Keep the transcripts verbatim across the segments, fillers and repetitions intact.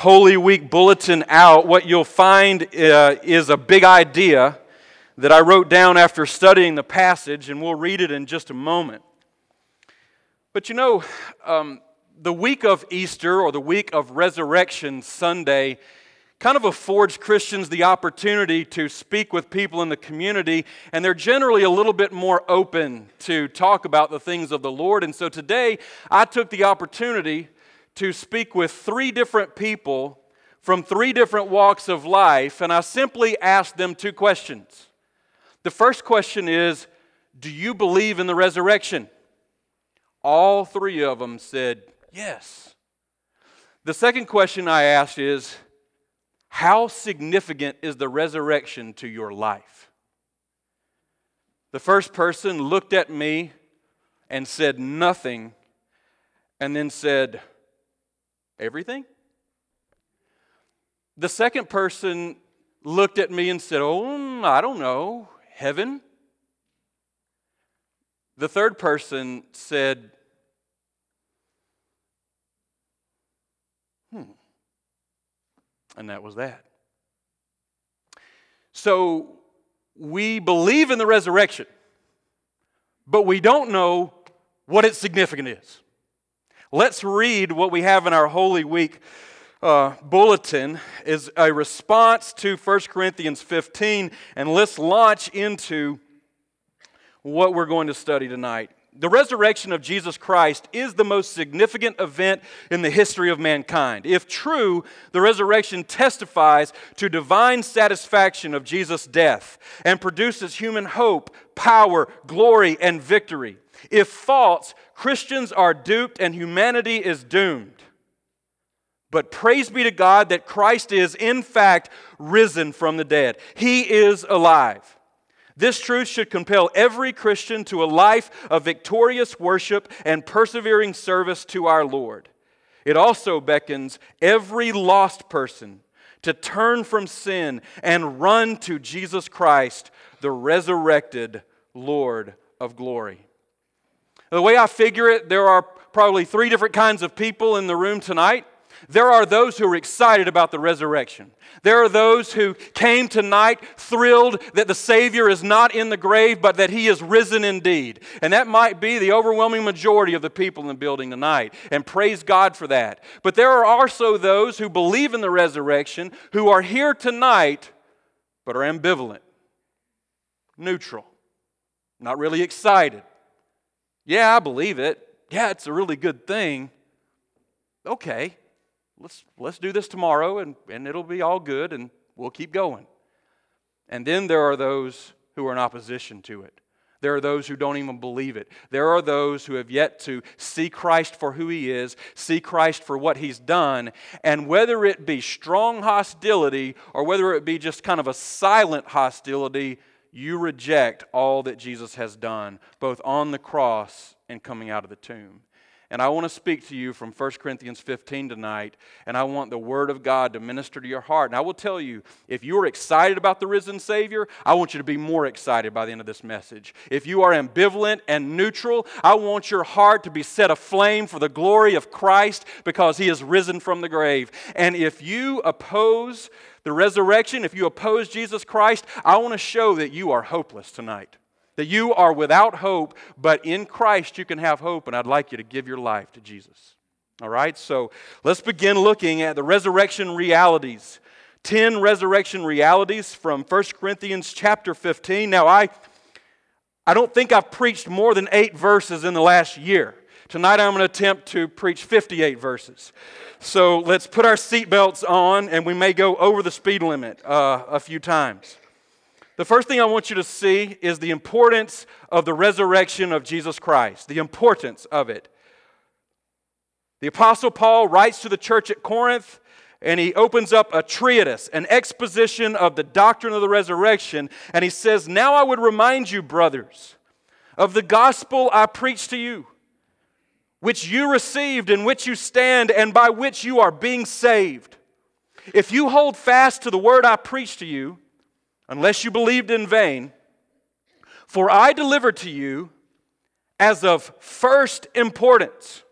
Holy Week bulletin out, what you'll find uh, is a big idea that I wrote down after studying the passage, and we'll read it in just a moment. But you know, um, the week of Easter, or the week of Resurrection Sunday, kind of affords Christians the opportunity to speak with people in the community, and they're generally a little bit more open to talk about the things of the Lord. And so today, I took the opportunity to speak with three different people from three different walks of life, and I simply asked them two questions. The first question is, do you believe in the resurrection? All three of them said, yes. The second question I asked is, how significant is the resurrection to your life? The first person looked at me and said nothing, and then said, everything? The second person looked at me and said, oh, I don't know, heaven? The third person said, hmm. And that was that. So we believe in the resurrection, but we don't know what its significance is. Let's read what we have in our Holy Week uh, bulletin is a response to First Corinthians fifteen, and let's launch into what we're going to study tonight. The resurrection of Jesus Christ is the most significant event in the history of mankind. If true, the resurrection testifies to divine satisfaction of Jesus' death and produces human hope, power, glory, and victory. If false, Christians are duped and humanity is doomed. But praise be to God that Christ is, in fact, risen from the dead. He is alive. This truth should compel every Christian to a life of victorious worship and persevering service to our Lord. It also beckons every lost person to turn from sin and run to Jesus Christ, the resurrected Lord of glory. The way I figure it, there are probably three different kinds of people in the room tonight. There are those who are excited about the resurrection. There are those who came tonight thrilled that the Savior is not in the grave, but that He is risen indeed. And that might be the overwhelming majority of the people in the building tonight. And praise God for that. But there are also those who believe in the resurrection, who are here tonight, but are ambivalent, neutral, not really excited. Yeah, I believe it. Yeah, it's a really good thing. Okay, let's let's do this tomorrow, and, and it'll be all good, and we'll keep going. And then there are those who are in opposition to it. There are those who don't even believe it. There are those who have yet to see Christ for who He is, see Christ for what He's done, and whether it be strong hostility or whether it be just kind of a silent hostility, you reject all that Jesus has done, both on the cross and coming out of the tomb. And I want to speak to you from First Corinthians fifteen tonight, and I want the Word of God to minister to your heart. And I will tell you, if you are excited about the risen Savior, I want you to be more excited by the end of this message. If you are ambivalent and neutral, I want your heart to be set aflame for the glory of Christ, because He is risen from the grave. And if you oppose the resurrection, if you oppose Jesus Christ, I want to show that you are hopeless tonight. That you are without hope, but in Christ you can have hope, and I'd like you to give your life to Jesus. All right, so let's begin looking at the resurrection realities. Ten resurrection realities from First Corinthians chapter fifteen. Now, I, I don't think I've preached more than eight verses in the last year. Tonight I'm going to attempt to preach fifty-eight verses. So let's put our seatbelts on, and we may go over the speed limit uh, a few times. The first thing I want you to see is the importance of the resurrection of Jesus Christ, the importance of it. The Apostle Paul writes to the church at Corinth, and he opens up a treatise, an exposition of the doctrine of the resurrection, and he says, now I would remind you, brothers, of the gospel I preached to you, which you received, in which you stand, and by which you are being saved. If you hold fast to the word I preached to you, unless you believed in vain, for I delivered to you as of first importance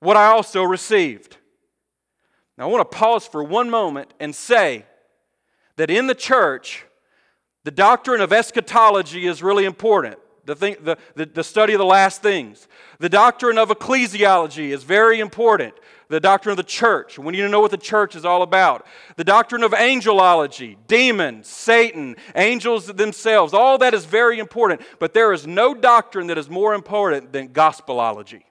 what I also received, Now I want to pause for one moment and say that in the church, the doctrine of eschatology is really important. The, thing, the, the, the study of the last things. The doctrine of ecclesiology is very important. The doctrine of the church. We need to know what the church is all about. The doctrine of angelology, demons, Satan, angels themselves. All that is very important. But there is no doctrine that is more important than gospelology.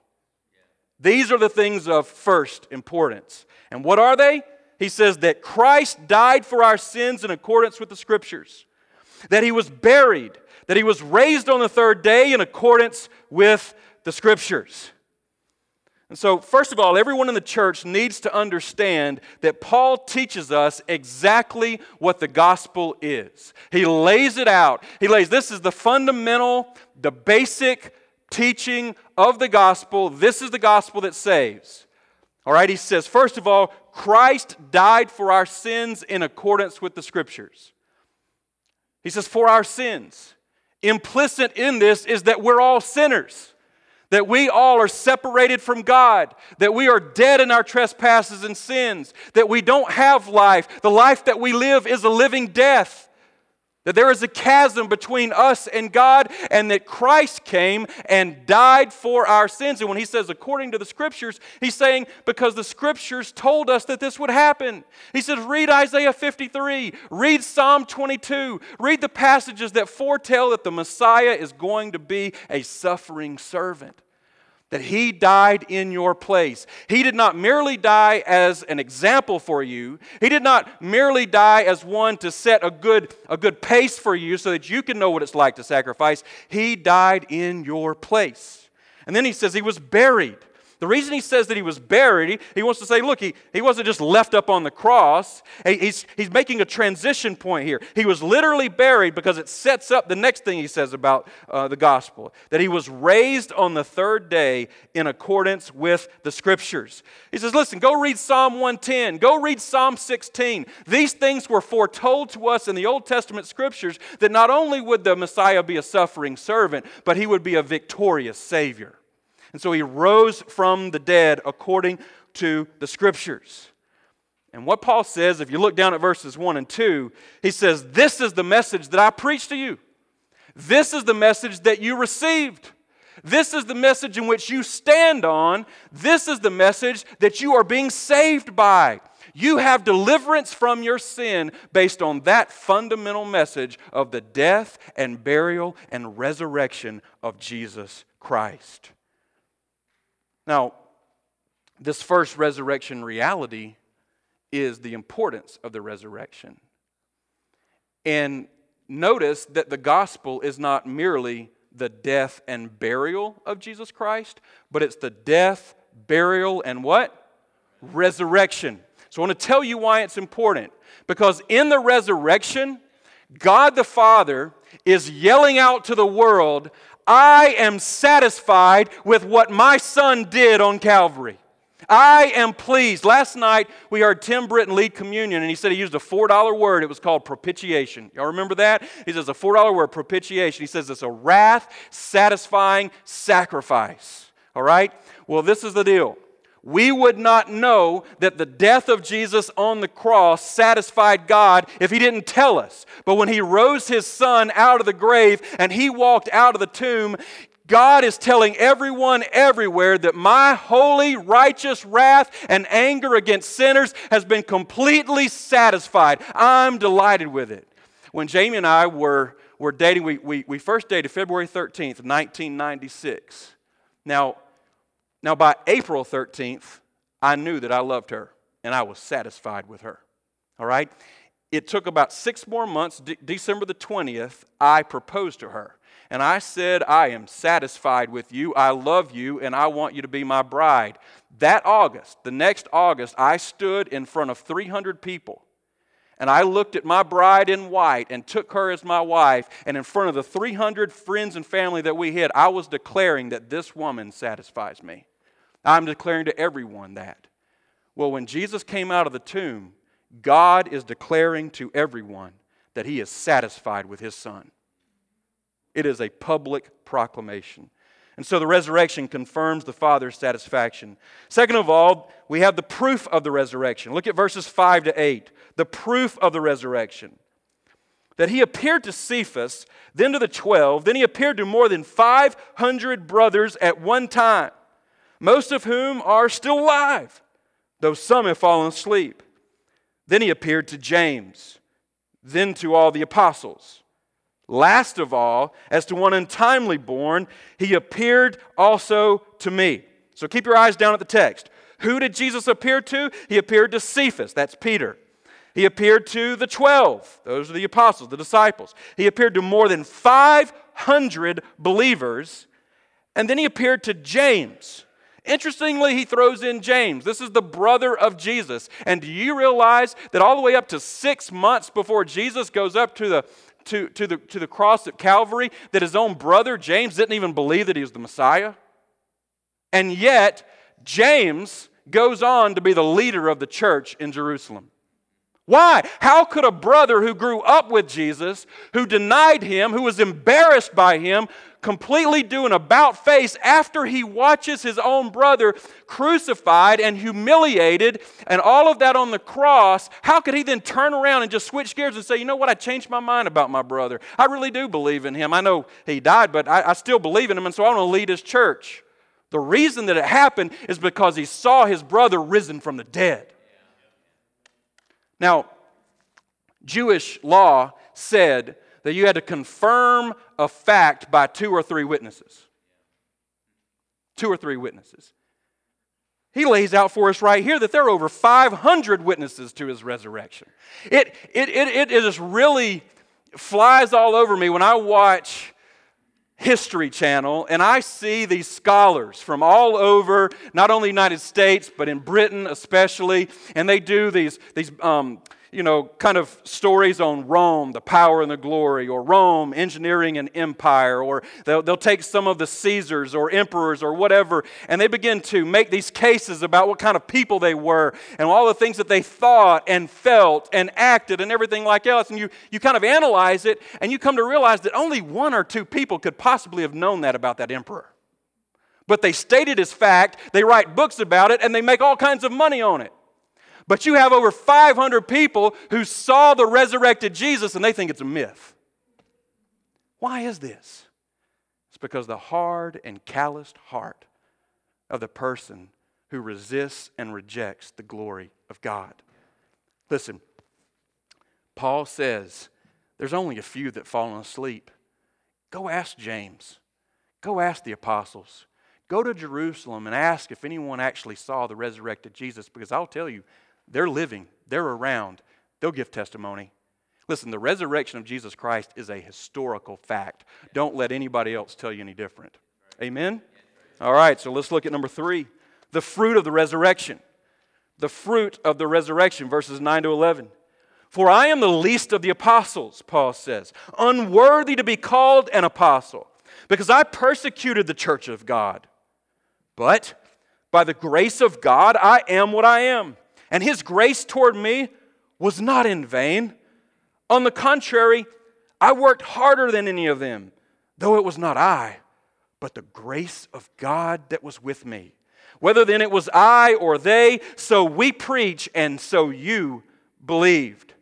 These are the things of first importance. And what are they? He says that Christ died for our sins in accordance with the Scriptures. That He was buried. That He was raised on the third day in accordance with the Scriptures. And so, first of all, everyone in the church needs to understand that Paul teaches us exactly what the gospel is. He lays it out. He lays, this is the fundamental, the basic teaching of the gospel. This is the gospel that saves. All right, he says, first of all, Christ died for our sins in accordance with the Scriptures. He says, for our sins. Implicit in this is that we're all sinners, that we all are separated from God, that we are dead in our trespasses and sins, that we don't have life. The life that we live is a living death, that there is a chasm between us and God, and that Christ came and died for our sins. And when he says according to the Scriptures, he's saying because the Scriptures told us that this would happen. He says read Isaiah fifty-three, read Psalm twenty-two, read the passages that foretell that the Messiah is going to be a suffering servant. That He died in your place. He did not merely die as an example for you. He did not merely die as one to set a good, a good pace for you so that you can know what it's like to sacrifice. He died in your place. And then he says He was buried. The reason he says that He was buried, he wants to say, look, he, he wasn't just left up on the cross. He, he's, he's making a transition point here. He was literally buried because it sets up the next thing he says about uh, the gospel, that He was raised on the third day in accordance with the Scriptures. He says, listen, go read Psalm one ten. Go read Psalm sixteen. These things were foretold to us in the Old Testament Scriptures that not only would the Messiah be a suffering servant, but He would be a victorious Savior. And so He rose from the dead according to the Scriptures. And what Paul says, if you look down at verses one and two, he says, this is the message that I preached to you. This is the message that you received. This is the message in which you stand on. This is the message that you are being saved by. You have deliverance from your sin based on that fundamental message of the death and burial and resurrection of Jesus Christ. Now, this first resurrection reality is the importance of the resurrection. And notice that the gospel is not merely the death and burial of Jesus Christ, but it's the death, burial, and what? Resurrection. So I want to tell you why it's important. Because in the resurrection, God the Father is yelling out to the world, I am satisfied with what my Son did on Calvary. I am pleased. Last night, we heard Tim Britton lead communion, and he said he used a four dollar word. It was called propitiation. Y'all remember that? He says a four dollar word, propitiation. He says it's a wrath-satisfying sacrifice. All right? Well, this is the deal. We would not know that the death of Jesus on the cross satisfied God if He didn't tell us. But when He rose His Son out of the grave and He walked out of the tomb, God is telling everyone everywhere that my holy, righteous wrath and anger against sinners has been completely satisfied. I'm delighted with it. When Jamie and I were, were dating, we, we, we first dated February thirteenth, nineteen ninety-six. Now, Now, by April thirteenth, I knew that I loved her, and I was satisfied with her, all right? It took about six more months. De- December the twentieth, I proposed to her, and I said, I am satisfied with you, I love you, and I want you to be my bride. That August, the next August, I stood in front of three hundred people, and I looked at my bride in white and took her as my wife, and in front of the three hundred friends and family that we had, I was declaring that this woman satisfies me. I'm declaring to everyone that. Well, when Jesus came out of the tomb, God is declaring to everyone that He is satisfied with His Son. It is a public proclamation. And so the resurrection confirms the Father's satisfaction. Second of all, we have the proof of the resurrection. Look at verses five to eight. The proof of the resurrection. That he appeared to Cephas, then to the twelve, then he appeared to more than five hundred brothers at one time, most of whom are still alive, though some have fallen asleep. Then he appeared to James, then to all the apostles. Last of all, as to one untimely born, he appeared also to me. So keep your eyes down at the text. Who did Jesus appear to? He appeared to Cephas, that's Peter. He appeared to the twelve, those are the apostles, the disciples. He appeared to more than five hundred believers, and then he appeared to James. Interestingly, he throws in James. This is the brother of Jesus. And do you realize that all the way up to six months before Jesus goes up to the To, to, the, to the cross at Calvary, that his own brother James didn't even believe that he was the Messiah? And yet, James goes on to be the leader of the church in Jerusalem. Why? How could a brother who grew up with Jesus, who denied him, who was embarrassed by him, completely do an about face after he watches his own brother crucified and humiliated and all of that on the cross? How could he then turn around and just switch gears and say, you know what, I changed my mind about my brother. I really do believe in him. I know he died, but I, I still believe in him, and so I want to lead his church. The reason that it happened is because he saw his brother risen from the dead. Now, Jewish law said that you had to confirm a fact by two or three witnesses. Two or three witnesses. He lays out for us right here that there are over five hundred witnesses to his resurrection. It, it, it, it just really flies all over me when I watch History Channel and I see these scholars from all over, not only the United States, but in Britain especially, and they do these, these um, you know, kind of stories on Rome, the power and the glory, or Rome, engineering an empire, or they'll, they'll take some of the Caesars or emperors or whatever, and they begin to make these cases about what kind of people they were and all the things that they thought and felt and acted and everything like else, and you, you kind of analyze it, and you come to realize that only one or two people could possibly have known that about that emperor. But they state it as fact, they write books about it, and they make all kinds of money on it. But you have over five hundred people who saw the resurrected Jesus and they think it's a myth. Why is this? It's because the hard and calloused heart of the person who resists and rejects the glory of God. Listen, Paul says there's only a few that fall asleep. Go ask James. Go ask the apostles. Go to Jerusalem and ask if anyone actually saw the resurrected Jesus, because I'll tell you, they're living, they're around, they'll give testimony. Listen, the resurrection of Jesus Christ is a historical fact. Don't let anybody else tell you any different. Amen? All right, so let's look at number three, the fruit of the resurrection. The fruit of the resurrection, verses nine to eleven. For I am the least of the apostles, Paul says, unworthy to be called an apostle, because I persecuted the church of God. But by the grace of God, I am what I am. And his grace toward me was not in vain. On the contrary, I worked harder than any of them, though it was not I, but the grace of God that was with me. Whether then it was I or they, so we preach, and so you believed.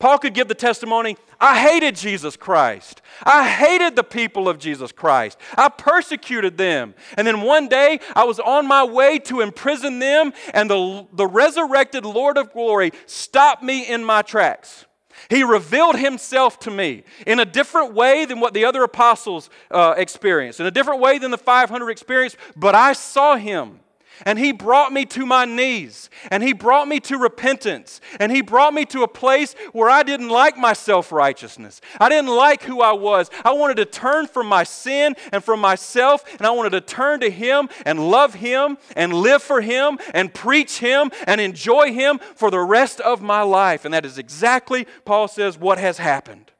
Paul could give the testimony, I hated Jesus Christ. I hated the people of Jesus Christ. I persecuted them. And then one day, I was on my way to imprison them, and the, the resurrected Lord of glory stopped me in my tracks. He revealed himself to me in a different way than what the other apostles uh, experienced, in a different way than the five hundred experienced, but I saw him. And he brought me to my knees, and he brought me to repentance, and he brought me to a place where I didn't like my self-righteousness. I didn't like who I was. I wanted to turn from my sin and from myself, and I wanted to turn to him and love him and live for him and preach him and enjoy him for the rest of my life. And that is exactly, Paul says, what has happened.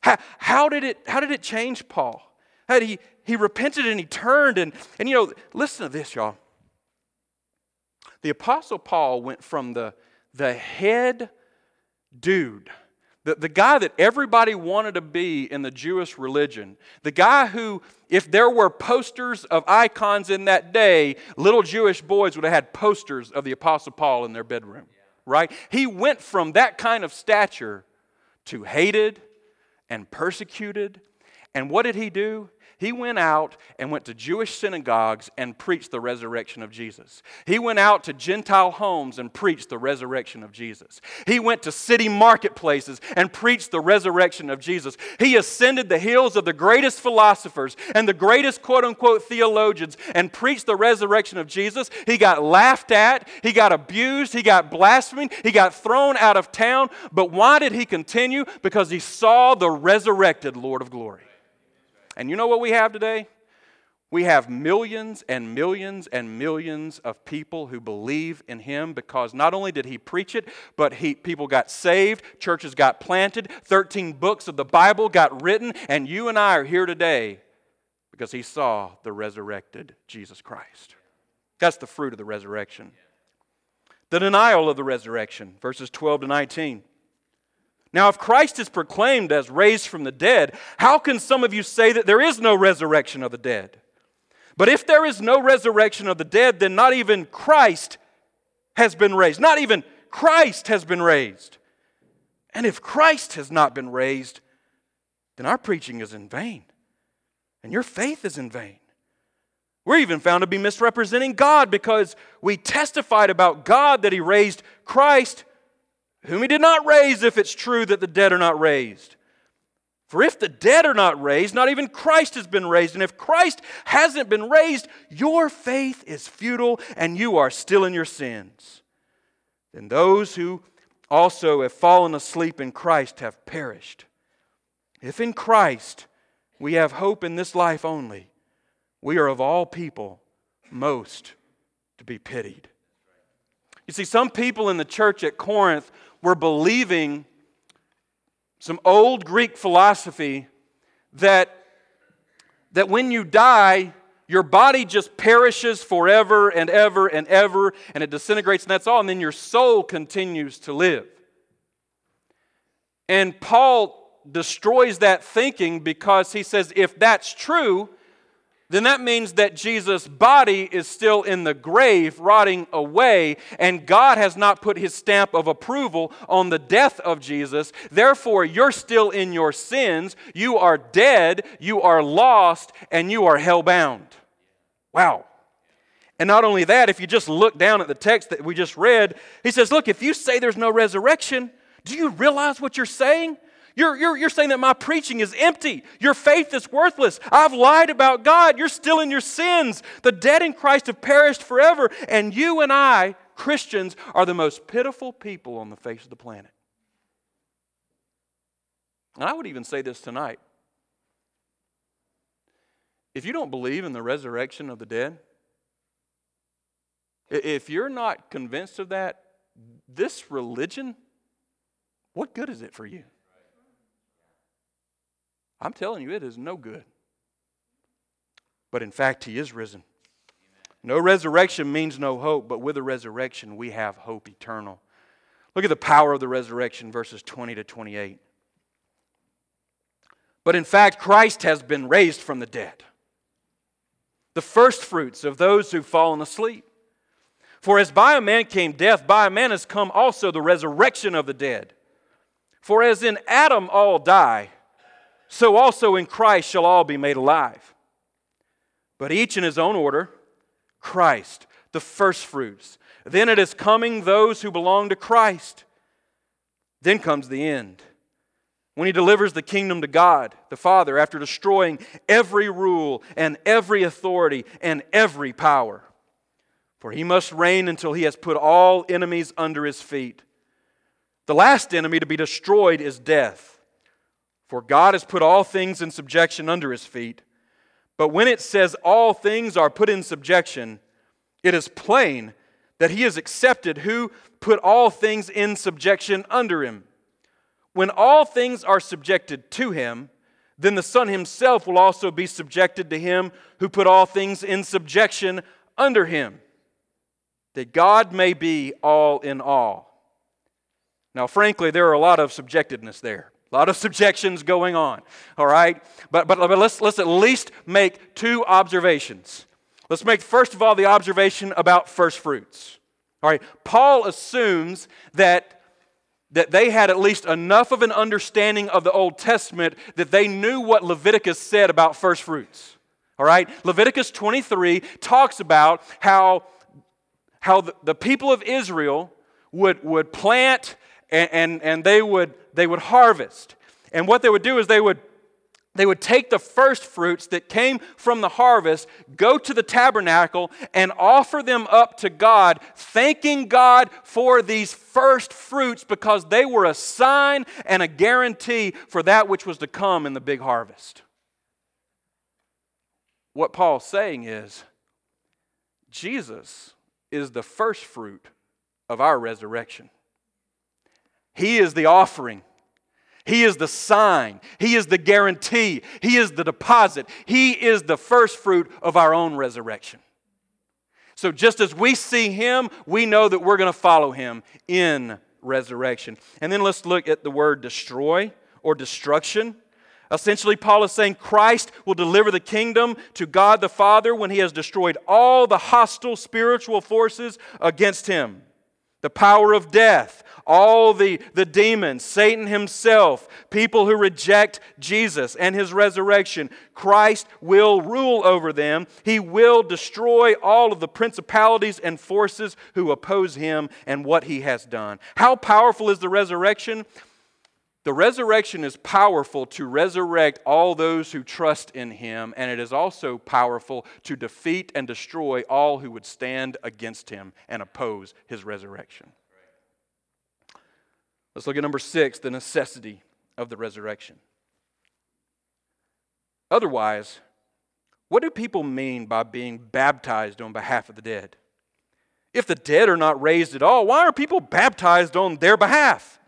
How, how did it, how did it change Paul? How did he, he repented and he turned, and, and you know, listen to this, y'all. The Apostle Paul went from the, the head dude, The, the guy that everybody wanted to be in the Jewish religion, the guy who, if there were posters of icons in that day, little Jewish boys would have had posters of the Apostle Paul in their bedroom, right? He went from that kind of stature to hated and persecuted. And what did he do? He went out and went to Jewish synagogues and preached the resurrection of Jesus. He went out to Gentile homes and preached the resurrection of Jesus. He went to city marketplaces and preached the resurrection of Jesus. He ascended the hills of the greatest philosophers and the greatest quote-unquote theologians and preached the resurrection of Jesus. He got laughed at. He got abused. He got blasphemed. He got thrown out of town. But why did he continue? Because he saw the resurrected Lord of glory. And you know what we have today? We have millions and millions and millions of people who believe in him because not only did he preach it, but he, people got saved, churches got planted, thirteen books of the Bible got written, and you and I are here today because he saw the resurrected Jesus Christ. That's the fruit of the resurrection. The denial of the resurrection, verses twelve to nineteen. Now, if Christ is proclaimed as raised from the dead, how can some of you say that there is no resurrection of the dead? But if there is no resurrection of the dead, then not even Christ has been raised. Not even Christ has been raised. And if Christ has not been raised, then our preaching is in vain, and your faith is in vain. We're even found to be misrepresenting God because we testified about God that he raised Christ, whom he did not raise, if it's true that the dead are not raised. For if the dead are not raised, not even Christ has been raised. And if Christ hasn't been raised, your faith is futile and you are still in your sins. Then those who also have fallen asleep in Christ have perished. If in Christ we have hope in this life only, we are of all people most to be pitied. You see, some people in the church at Corinth were believing some old Greek philosophy that, that when you die, your body just perishes forever and ever and ever, and it disintegrates, and that's all, and then your soul continues to live. And Paul destroys that thinking because he says, if that's true, then that means that Jesus' body is still in the grave, rotting away, and God has not put his stamp of approval on the death of Jesus. Therefore, you're still in your sins, you are dead, you are lost, and you are hell-bound. Wow. And not only that, if you just look down at the text that we just read, he says, look, if you say there's no resurrection, do you realize what you're saying? You're, you're, you're saying that my preaching is empty. Your faith is worthless. I've lied about God. You're still in your sins. The dead in Christ have perished forever. And you and I, Christians, are the most pitiful people on the face of the planet. And I would even say this tonight. If you don't believe in the resurrection of the dead, if you're not convinced of that, this religion, what good is it for you? I'm telling you, it is no good. But in fact, he is risen. No resurrection means no hope, but with a resurrection, we have hope eternal. Look at the power of the resurrection, verses twenty to twenty-eight. But in fact, Christ has been raised from the dead, the firstfruits of those who've fallen asleep. For as by a man came death, by a man has come also the resurrection of the dead. For as in Adam all die, so also in Christ shall all be made alive. But each in his own order, Christ, the firstfruits. Then it is coming those who belong to Christ. Then comes the end, when he delivers the kingdom to God, the Father, after destroying every rule and every authority and every power. For he must reign until he has put all enemies under his feet. The last enemy to be destroyed is death. For God has put all things in subjection under his feet. But when it says all things are put in subjection, it is plain that he is accepted who put all things in subjection under him. When all things are subjected to him, then the Son himself will also be subjected to him who put all things in subjection under him, that God may be all in all. Now, frankly, there are a lot of subjectiveness there. A lot of subjections going on, all right? But, but, but let's, let's at least make two observations. Let's make, first of all, the observation about first fruits. All right, Paul assumes that, that they had at least enough of an understanding of the Old Testament that they knew what Leviticus said about first fruits. All right, Leviticus twenty-three talks about how, how the, the people of Israel would, would plant and, and, and they would They would harvest. And what they would do is they would, they would take the first fruits that came from the harvest, go to the tabernacle, and offer them up to God, thanking God for these first fruits because they were a sign and a guarantee for that which was to come in the big harvest. What Paul's saying is, Jesus is the first fruit of our resurrection. He is the offering. He is the sign. He is the guarantee. He is the deposit. He is the first fruit of our own resurrection. So just as we see Him, we know that we're going to follow Him in resurrection. And then let's look at the word destroy or destruction. Essentially, Paul is saying Christ will deliver the kingdom to God the Father when He has destroyed all the hostile spiritual forces against Him. The power of death, all the, the demons, Satan himself, people who reject Jesus and His resurrection. Christ will rule over them. He will destroy all of the principalities and forces who oppose Him and what He has done. How powerful is the resurrection? The resurrection is powerful to resurrect all those who trust in Him, and it is also powerful to defeat and destroy all who would stand against Him and oppose His resurrection. Let's look at number six, the necessity of the resurrection. Otherwise, what do people mean by being baptized on behalf of the dead? If the dead are not raised at all, why are people baptized on their behalf?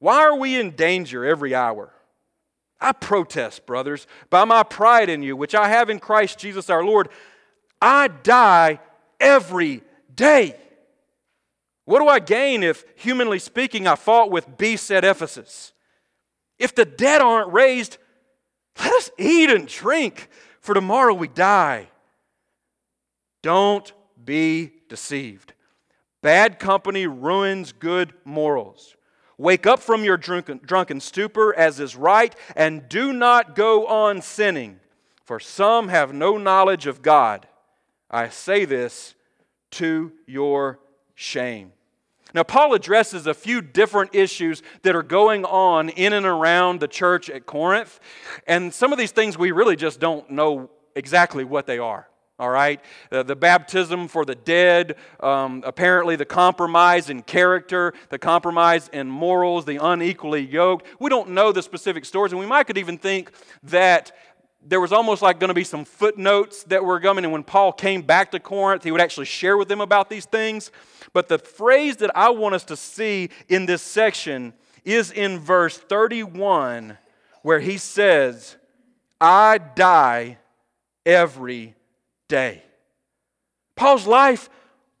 Why are we in danger every hour? I protest, brothers, by my pride in you, which I have in Christ Jesus our Lord. I die every day. What do I gain if, humanly speaking, I fought with beasts at Ephesus? If the dead aren't raised, let us eat and drink, for tomorrow we die. Don't be deceived. Bad company ruins good morals. Wake up from your drunken, drunken stupor, as is right, and do not go on sinning, for some have no knowledge of God. I say this to your shame. Now, Paul addresses a few different issues that are going on in and around the church at Corinth, and some of these things we really just don't know exactly what they are. All right, uh, the baptism for the dead, um, apparently the compromise in character, the compromise in morals, the unequally yoked. We don't know the specific stories, and we might could even think that there was almost like going to be some footnotes that were coming, and when Paul came back to Corinth, he would actually share with them about these things. But the phrase that I want us to see in this section is in verse thirty-one, where he says, I die every day. Day. Paul's life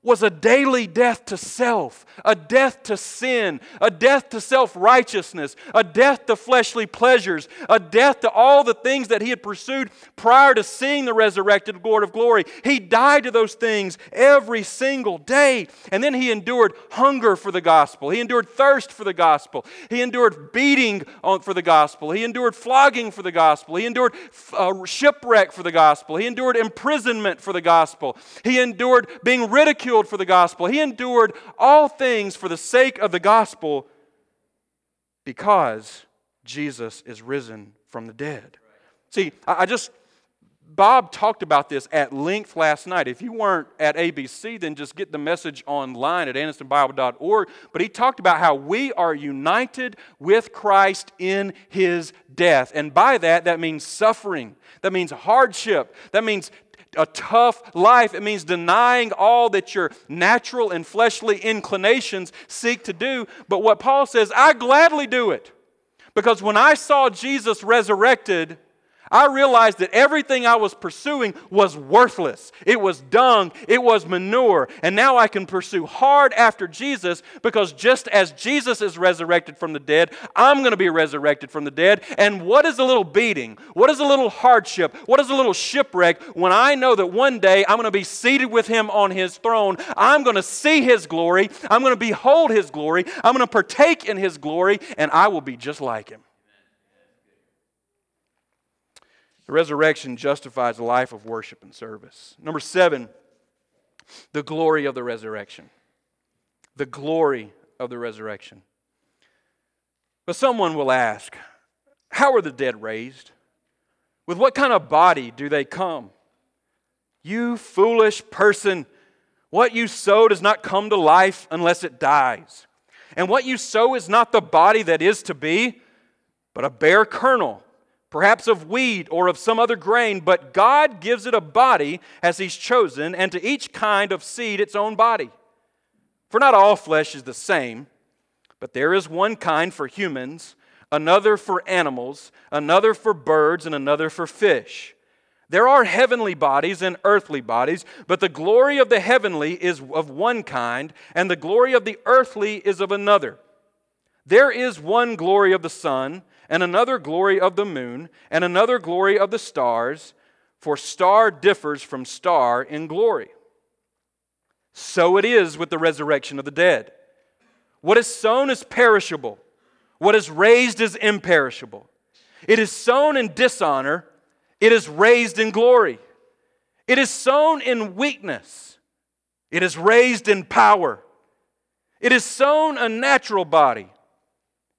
was a daily death to self, a death to sin, a death to self-righteousness, a death to fleshly pleasures, a death to all the things that he had pursued prior to seeing the resurrected Lord of glory. He died to those things every single day. And then he endured hunger for the gospel. He endured thirst for the gospel. He endured beating for the gospel. He endured flogging for the gospel. He endured uh, shipwreck for the gospel. He endured imprisonment for the gospel. He endured being ridiculed for the gospel. He endured all things for the sake of the gospel because Jesus is risen from the dead. See, I just, Bob talked about this at length last night. If you weren't at A B C, then just get the message online at anniston bible dot org. But he talked about how we are united with Christ in His death. And by that, that means suffering. That means hardship. That means a tough life. It means denying all that your natural and fleshly inclinations seek to do. But what Paul says, I gladly do it. Because when I saw Jesus resurrected, I realized that everything I was pursuing was worthless. It was dung. It was manure. And now I can pursue hard after Jesus, because just as Jesus is resurrected from the dead, I'm going to be resurrected from the dead. And what is a little beating? What is a little hardship? What is a little shipwreck when I know that one day I'm going to be seated with him on his throne? I'm going to see his glory. I'm going to behold his glory. I'm going to partake in his glory, and I will be just like him. The resurrection justifies a life of worship and service. Number seven, the glory of the resurrection. The glory of the resurrection. But someone will ask, how are the dead raised? With what kind of body do they come? You foolish person, what you sow does not come to life unless it dies. And what you sow is not the body that is to be, but a bare kernel, perhaps of wheat or of some other grain, but God gives it a body as he's chosen, and to each kind of seed its own body. For not all flesh is the same, but there is one kind for humans, another for animals, another for birds, and another for fish. There are heavenly bodies and earthly bodies, but the glory of the heavenly is of one kind, and the glory of the earthly is of another. There is one glory of the sun, and another glory of the moon, and another glory of the stars, for star differs from star in glory. So it is with the resurrection of the dead. What is sown is perishable. What is raised is imperishable. It is sown in dishonor. It is raised in glory. It is sown in weakness. It is raised in power. It is sown a natural body.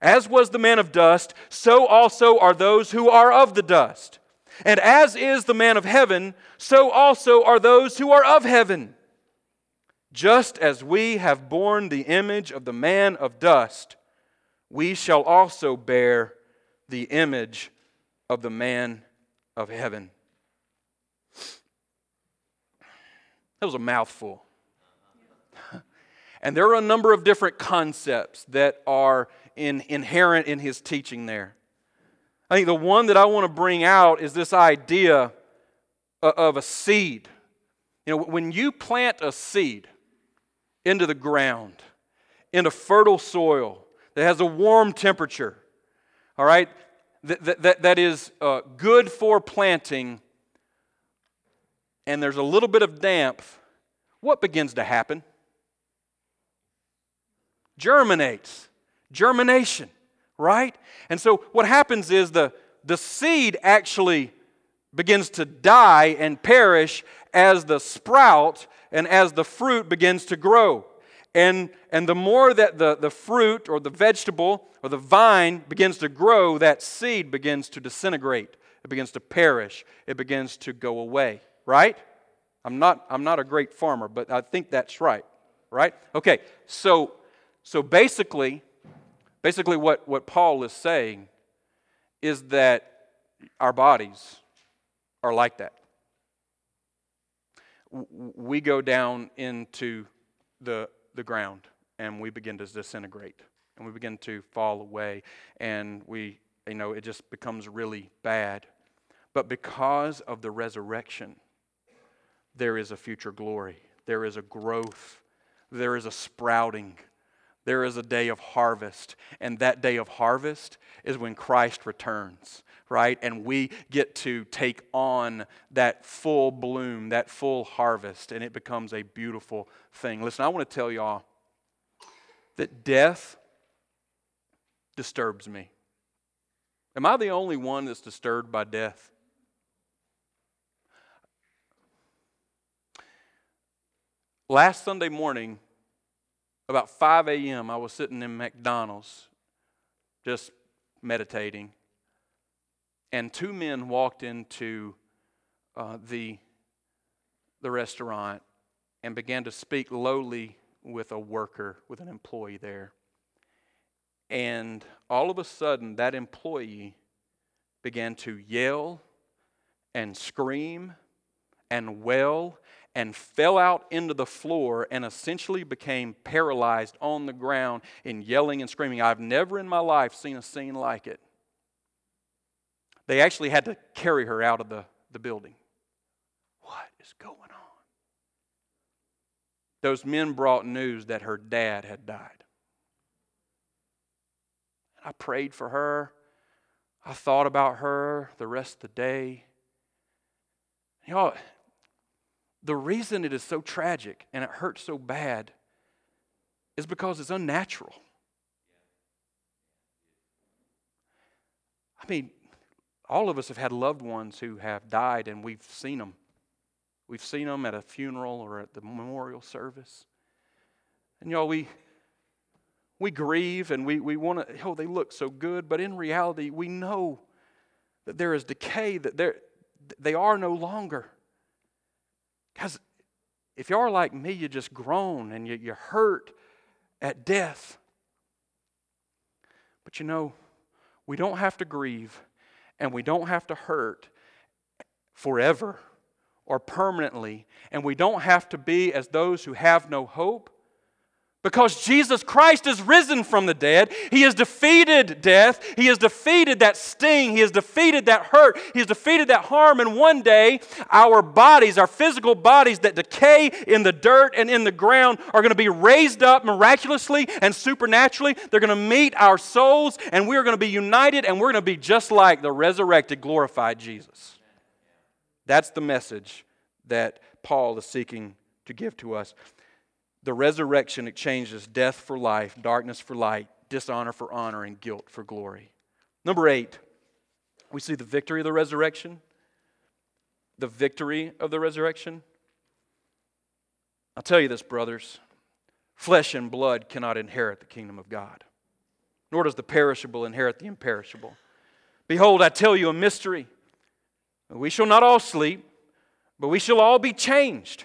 As was the man of dust, so also are those who are of the dust. And as is the man of heaven, so also are those who are of heaven. Just as we have borne the image of the man of dust, we shall also bear the image of the man of heaven. That was a mouthful. And there are a number of different concepts that are in, inherent in his teaching there. I think the one that I want to bring out is this idea of a seed. You know, when you plant a seed into the ground, into fertile soil that has a warm temperature, all right, that, that, that is uh, good for planting, and there's a little bit of damp, what begins to happen? Germinates. Germination, right? And so what happens is the, the seed actually begins to die and perish as the sprout and as the fruit begins to grow. And, and the more that the, the fruit or the vegetable or the vine begins to grow, that seed begins to disintegrate. It begins to perish. It begins to go away, right? I'm not, I'm not a great farmer, but I think that's right, right? Okay, so... So basically, basically what, what Paul is saying is that our bodies are like that. We go down into the, the ground and we begin to disintegrate and we begin to fall away, and we, you know, it just becomes really bad. But because of the resurrection, there is a future glory. There is a growth. There is a sprouting. There is a day of harvest, and that day of harvest is when Christ returns, right? And we get to take on that full bloom, that full harvest, and it becomes a beautiful thing. Listen, I want to tell y'all that death disturbs me. Am I the only one that's disturbed by death? Last Sunday morning, about five a.m., I was sitting in McDonald's just meditating, and two men walked into uh, the the restaurant and began to speak lowly with a worker, with an employee there. And all of a sudden, that employee began to yell and scream and wail and fell out into the floor and essentially became paralyzed on the ground in yelling and screaming. I've never in my life seen a scene like it. They actually had to carry her out of the, the building. What is going on? Those men brought news that her dad had died. I prayed for her. I thought about her the rest of the day. You know, the reason it is so tragic and it hurts so bad is because it's unnatural. I mean, all of us have had loved ones who have died and we've seen them. We've seen them at a funeral or at the memorial service. And y'all, you know, we we grieve and we, we want to, oh, they look so good. But in reality, we know that there is decay, that there they are no longer. Guys, if y'all are like me, you just groan and you, you hurt at death. But you know, we don't have to grieve and we don't have to hurt forever or permanently, and we don't have to be as those who have no hope, because Jesus Christ is risen from the dead. He has defeated death. He has defeated that sting. He has defeated that hurt. He has defeated that harm. And one day, our bodies, our physical bodies that decay in the dirt and in the ground are going to be raised up miraculously and supernaturally. They're going to meet our souls, and we are going to be united, and we're going to be just like the resurrected, glorified Jesus. That's the message that Paul is seeking to give to us. The resurrection exchanges death for life, darkness for light, dishonor for honor, and guilt for glory. Number eight, we see the victory of the resurrection. The victory of the resurrection. I'll tell you this, brothers. Flesh and blood cannot inherit the kingdom of God, nor does the perishable inherit the imperishable. Behold, I tell you a mystery. We shall not all sleep, but we shall all be changed.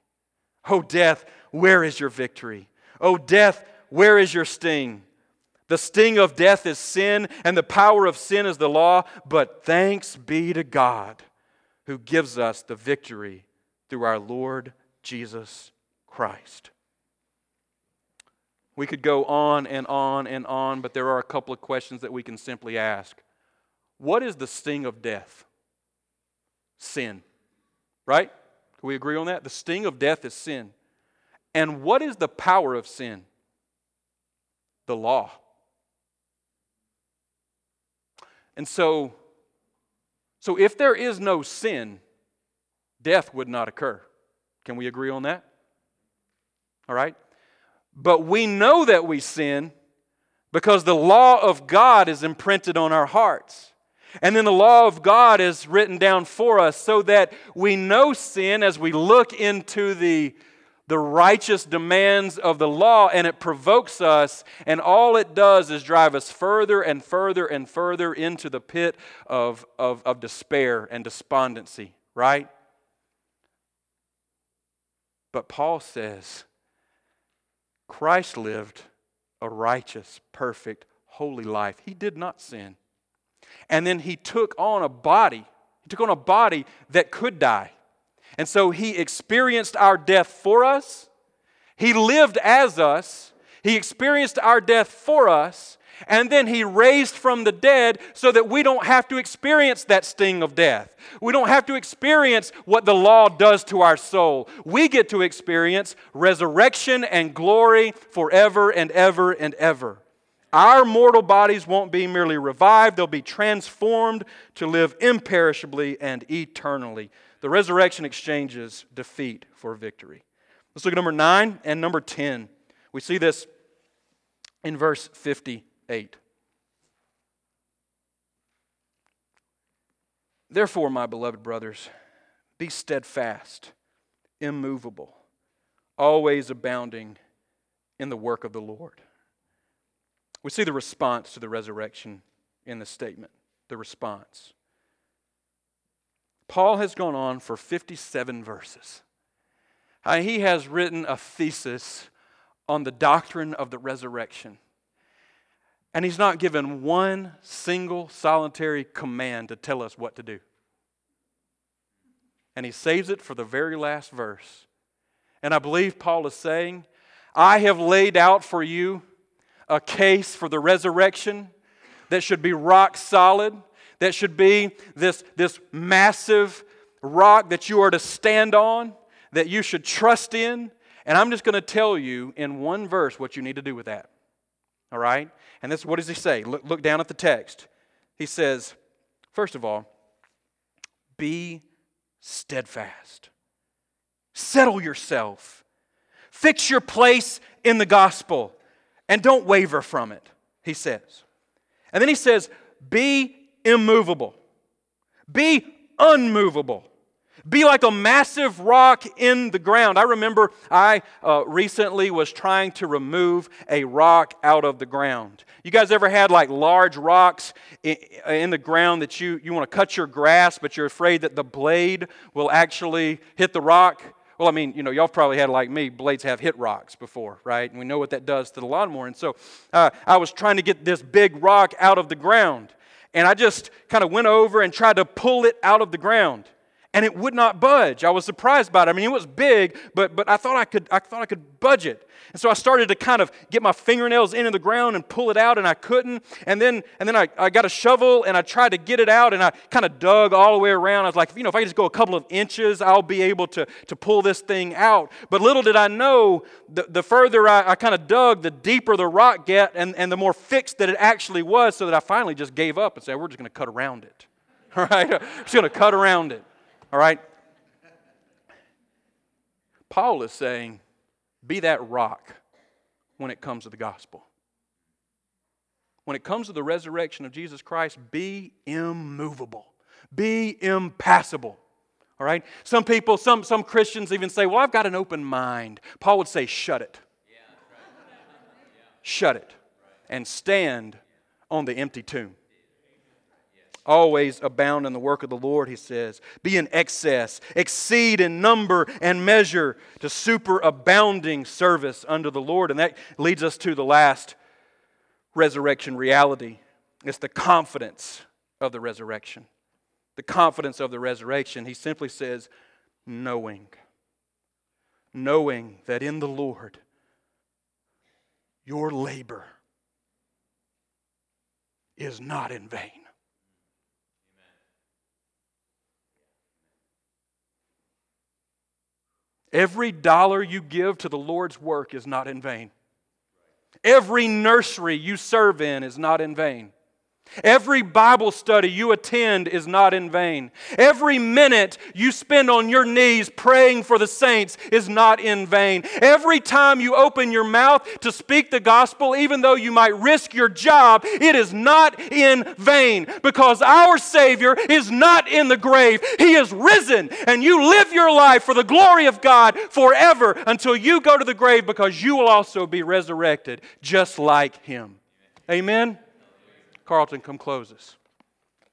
Oh, death, where is your victory? Oh, death, where is your sting? The sting of death is sin, and the power of sin is the law. But thanks be to God who gives us the victory through our Lord Jesus Christ. We could go on and on and on, but there are a couple of questions that we can simply ask. What is the sting of death? Sin, right? Can we agree on that? The sting of death is sin. And what is the power of sin? The law. And so, so if there is no sin, death would not occur. Can we agree on that? All right? But we know that we sin because the law of God is imprinted on our hearts. And then the law of God is written down for us so that we know sin as we look into the, the righteous demands of the law, and it provokes us, and all it does is drive us further and further and further into the pit of, of, of despair and despondency, right? But Paul says, Christ lived a righteous, perfect, holy life. He did not sin. And then he took on a body, he took on a body that could die. And so he experienced our death for us. He lived as us. He experienced our death for us. And then he raised from the dead so that we don't have to experience that sting of death. We don't have to experience what the law does to our soul. We get to experience resurrection and glory forever and ever and ever. Our mortal bodies won't be merely revived, they'll be transformed to live imperishably and eternally. The resurrection exchanges defeat for victory. Let's look at number nine and number ten. We see this in verse fifty-eight. Therefore, my beloved brothers, be steadfast, immovable, always abounding in the work of the Lord. We see the response to the resurrection in the statement. The response. Paul has gone on for fifty-seven verses. He has written a thesis on the doctrine of the resurrection. And he's not given one single solitary command to tell us what to do. And he saves it for the very last verse. And I believe Paul is saying, I have laid out for you a case for the resurrection that should be rock solid, that should be this, this massive rock that you are to stand on, that you should trust in. And I'm just going to tell you in one verse what you need to do with that. All right? And this, what does he say? Look, look down at the text. He says, first of all, be steadfast. Settle yourself. Fix your place in the gospel. And don't waver from it, he says. And then he says, be immovable. Be unmovable. Be like a massive rock in the ground. I remember I uh, recently was trying to remove a rock out of the ground. You guys ever had like large rocks in, in the ground that you, you want to cut your grass, but you're afraid that the blade will actually hit the rock? Well, I mean, you know, y'all probably had, like me, blades have hit rocks before, right? And we know what that does to the lawnmower. And so uh, I was trying to get this big rock out of the ground. And I just kind of went over and tried to pull it out of the ground. And it would not budge. I was surprised by it. I mean, it was big, but but I thought I could I thought I could budge it. And so I started to kind of get my fingernails into the ground and pull it out, and I couldn't. And then and then I, I got a shovel, and I tried to get it out, and I kind of dug all the way around. I was like, you know, if I just go a couple of inches, I'll be able to, to pull this thing out. But little did I know, the, the further I, I kind of dug, the deeper the rock got, and, and the more fixed that it actually was, so that I finally just gave up and said, we're just going to cut around it. All right? We're just going to cut around it. All right? Paul is saying, be that rock when it comes to the gospel. When it comes to the resurrection of Jesus Christ, be immovable. Be impassible. All right? Some people, some, some Christians even say, well, I've got an open mind. Paul would say, shut it. Yeah, right. Yeah. Shut it. Right. And stand on the empty tomb. Always abound in the work of the Lord, he says. Be in excess, exceed in number and measure to superabounding service unto the Lord. And that leads us to the last resurrection reality. It's the confidence of the resurrection. The confidence of the resurrection. He simply says, knowing. Knowing that in the Lord, your labor is not in vain. Every dollar you give to the Lord's work is not in vain. Every nursery you serve in is not in vain. Every Bible study you attend is not in vain. Every minute you spend on your knees praying for the saints is not in vain. Every time you open your mouth to speak the gospel, even though you might risk your job, it is not in vain. Because our Savior is not in the grave. He is risen, and you live your life for the glory of God forever until you go to the grave, because you will also be resurrected just like Him. Amen? Carlton, come close us.